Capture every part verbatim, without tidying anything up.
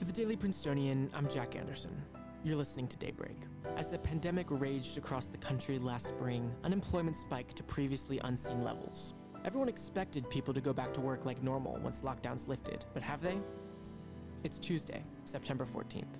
For the Daily Princetonian, I'm Jack Anderson. You're listening to Daybreak. As the pandemic raged across the country last spring, unemployment spiked to previously unseen levels. Everyone expected people to go back to work like normal once lockdowns lifted, but have they? It's Tuesday, September fourteenth.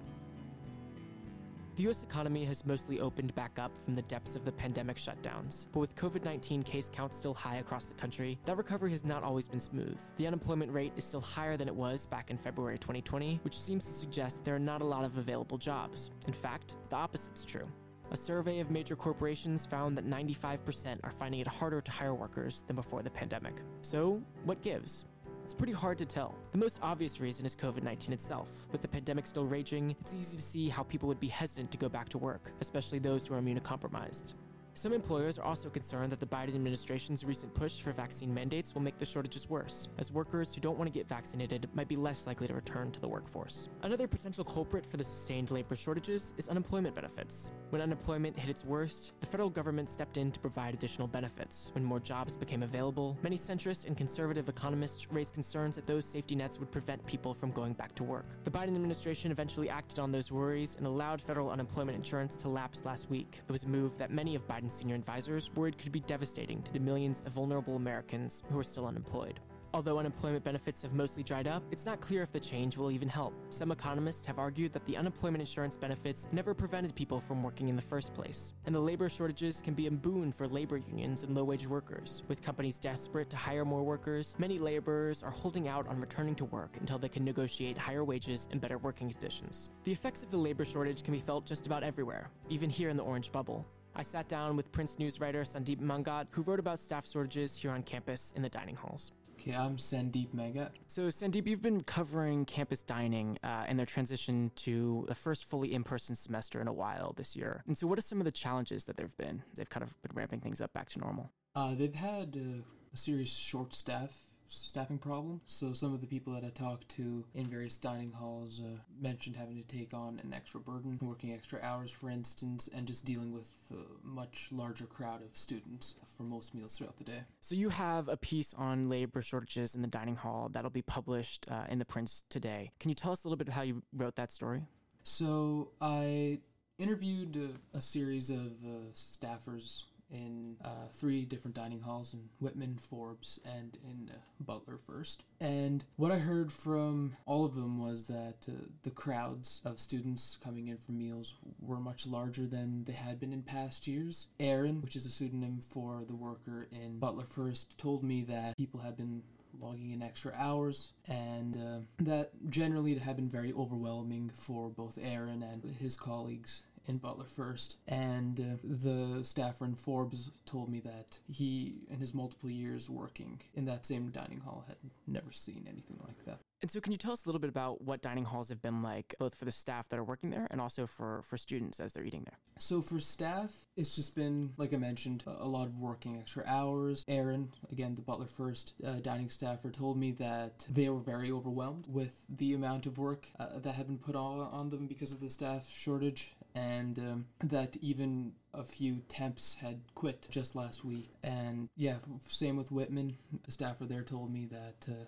The U S economy has mostly opened back up from the depths of the pandemic shutdowns, but with covid nineteen case counts still high across the country, that recovery has not always been smooth. The unemployment rate is still higher than it was back in February twenty twenty, which seems to suggest that there are not a lot of available jobs. In fact, the opposite's true. A survey of major corporations found that ninety-five percent are finding it harder to hire workers than before the pandemic. So, what gives? It's pretty hard to tell. The most obvious reason is covid nineteen itself. With the pandemic still raging, it's easy to see how people would be hesitant to go back to work, especially those who are immunocompromised. Some employers are also concerned that the Biden administration's recent push for vaccine mandates will make the shortages worse, as workers who don't want to get vaccinated might be less likely to return to the workforce. Another potential culprit for the sustained labor shortages is unemployment benefits. When unemployment hit its worst, the federal government stepped in to provide additional benefits. When more jobs became available, many centrist and conservative economists raised concerns that those safety nets would prevent people from going back to work. The Biden administration eventually acted on those worries and allowed federal unemployment insurance to lapse last week. It was a move that many of Biden's and senior advisors worried could be devastating to the millions of vulnerable Americans who are still unemployed. Although unemployment benefits have mostly dried up, it's not clear if the change will even help. Some economists have argued that the unemployment insurance benefits never prevented people from working in the first place, and the labor shortages can be a boon for labor unions and low-wage workers. With companies desperate to hire more workers, many laborers are holding out on returning to work until they can negotiate higher wages and better working conditions. The effects of the labor shortage can be felt just about everywhere, even here in the orange bubble. I sat down with Prince News writer Sandeep Mangat, who wrote about staff shortages here on campus in the dining halls. Okay, I'm Sandeep Mangat. So Sandeep, you've been covering campus dining uh, and their transition to the first fully in-person semester in a while this year. And so what are some of the challenges that there have been? They've kind of been ramping things up back to normal. Uh, they've had uh, a serious short staff. staffing problem. So some of the people that I talked to in various dining halls uh, mentioned having to take on an extra burden, working extra hours, for instance, and just dealing with a much larger crowd of students for most meals throughout the day. So you have a piece on labor shortages in the dining hall that'll be published uh, in the Prince today. Can you tell us a little bit of how you wrote that story? So I interviewed a, a series of uh, staffers in uh, three different dining halls, in Whitman, Forbes, and in uh, Butler First. And what I heard from all of them was that uh, the crowds of students coming in for meals were much larger than they had been in past years. Aaron, which is a pseudonym for the worker in Butler First, told me that people had been logging in extra hours, and uh, that generally it had been very overwhelming for both Aaron and his colleagues in Butler First. And uh, the staffer in Forbes told me that he, in his multiple years working in that same dining hall, had never seen anything like that. And so can you tell us a little bit about what dining halls have been like, both for the staff that are working there and also for, for students as they're eating there? So for staff, it's just been, like I mentioned, a lot of working extra hours. Aaron, again, the Butler First uh, dining staffer, told me that they were very overwhelmed with the amount of work uh, that had been put on, on them because of the staff shortage, and um, that even a few temps had quit just last week. And yeah, same with Whitman. The staffer there told me that Uh,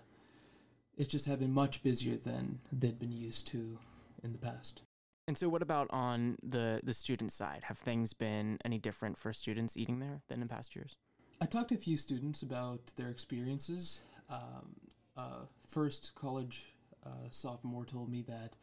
It just had been much busier than they'd been used to in the past. And so what about on the, the student side? Have things been any different for students eating there than in past years? I talked to a few students about their experiences. Um, uh, first college uh, sophomore told me that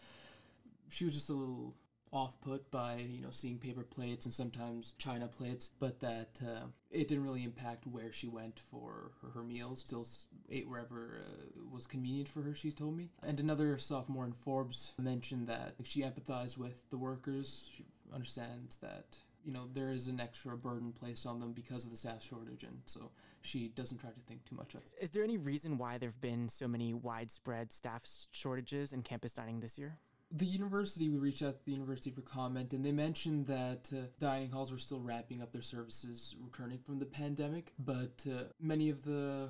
she was just a little off-put by, you know, seeing paper plates and sometimes china plates, but that uh, it didn't really impact where she went for her, her meals. Still ate wherever uh, was convenient for her, she told me. And another sophomore in Forbes mentioned that she empathized with the workers. She understands that, you know, there is an extra burden placed on them because of the staff shortage, and so she doesn't try to think too much of it. Is there any reason why there have been so many widespread staff shortages in campus dining this year? The university, we reached out to the university for comment, and they mentioned that uh, dining halls were still ramping up their services returning from the pandemic, but uh, many of the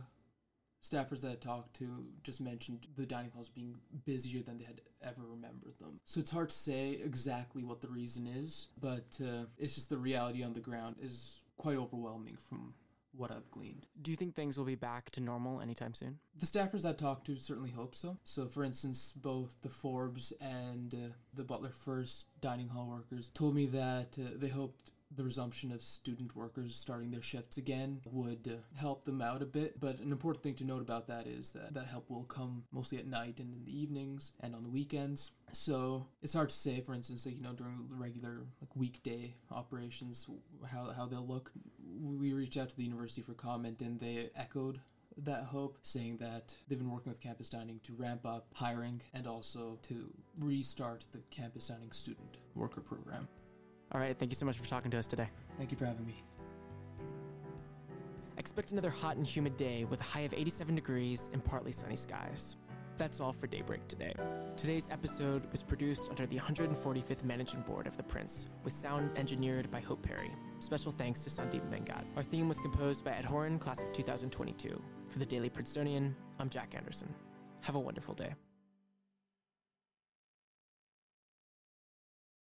staffers that I talked to just mentioned the dining halls being busier than they had ever remembered them. So it's hard to say exactly what the reason is, but uh, it's just the reality on the ground is quite overwhelming from what I've gleaned. Do you think things will be back to normal anytime soon? The staffers I talked to certainly hope so. So, for instance, both the Forbes and uh, the Butler First dining hall workers told me that uh, they hoped the resumption of student workers starting their shifts again would uh, help them out a bit. But an important thing to note about that is that that help will come mostly at night and in the evenings and on the weekends. So it's hard to say, for instance, like, you know, during the regular like weekday operations, how, how they'll look. We reached out to the university for comment and they echoed that hope, saying that they've been working with campus dining to ramp up hiring and also to restart the campus dining student worker program. All right, thank you so much for talking to us today. Thank you for having me. Expect another hot and humid day with a high of eighty-seven degrees and partly sunny skies. That's all for Daybreak today. Today's episode was produced under the one hundred forty-fifth Managing Board of The Prince, with sound engineered by Hope Perry. Special thanks to Sandeep Mangat. Our theme was composed by Ed Horan, class of two thousand twenty-two. For the Daily Princetonian, I'm Jack Anderson. Have a wonderful day.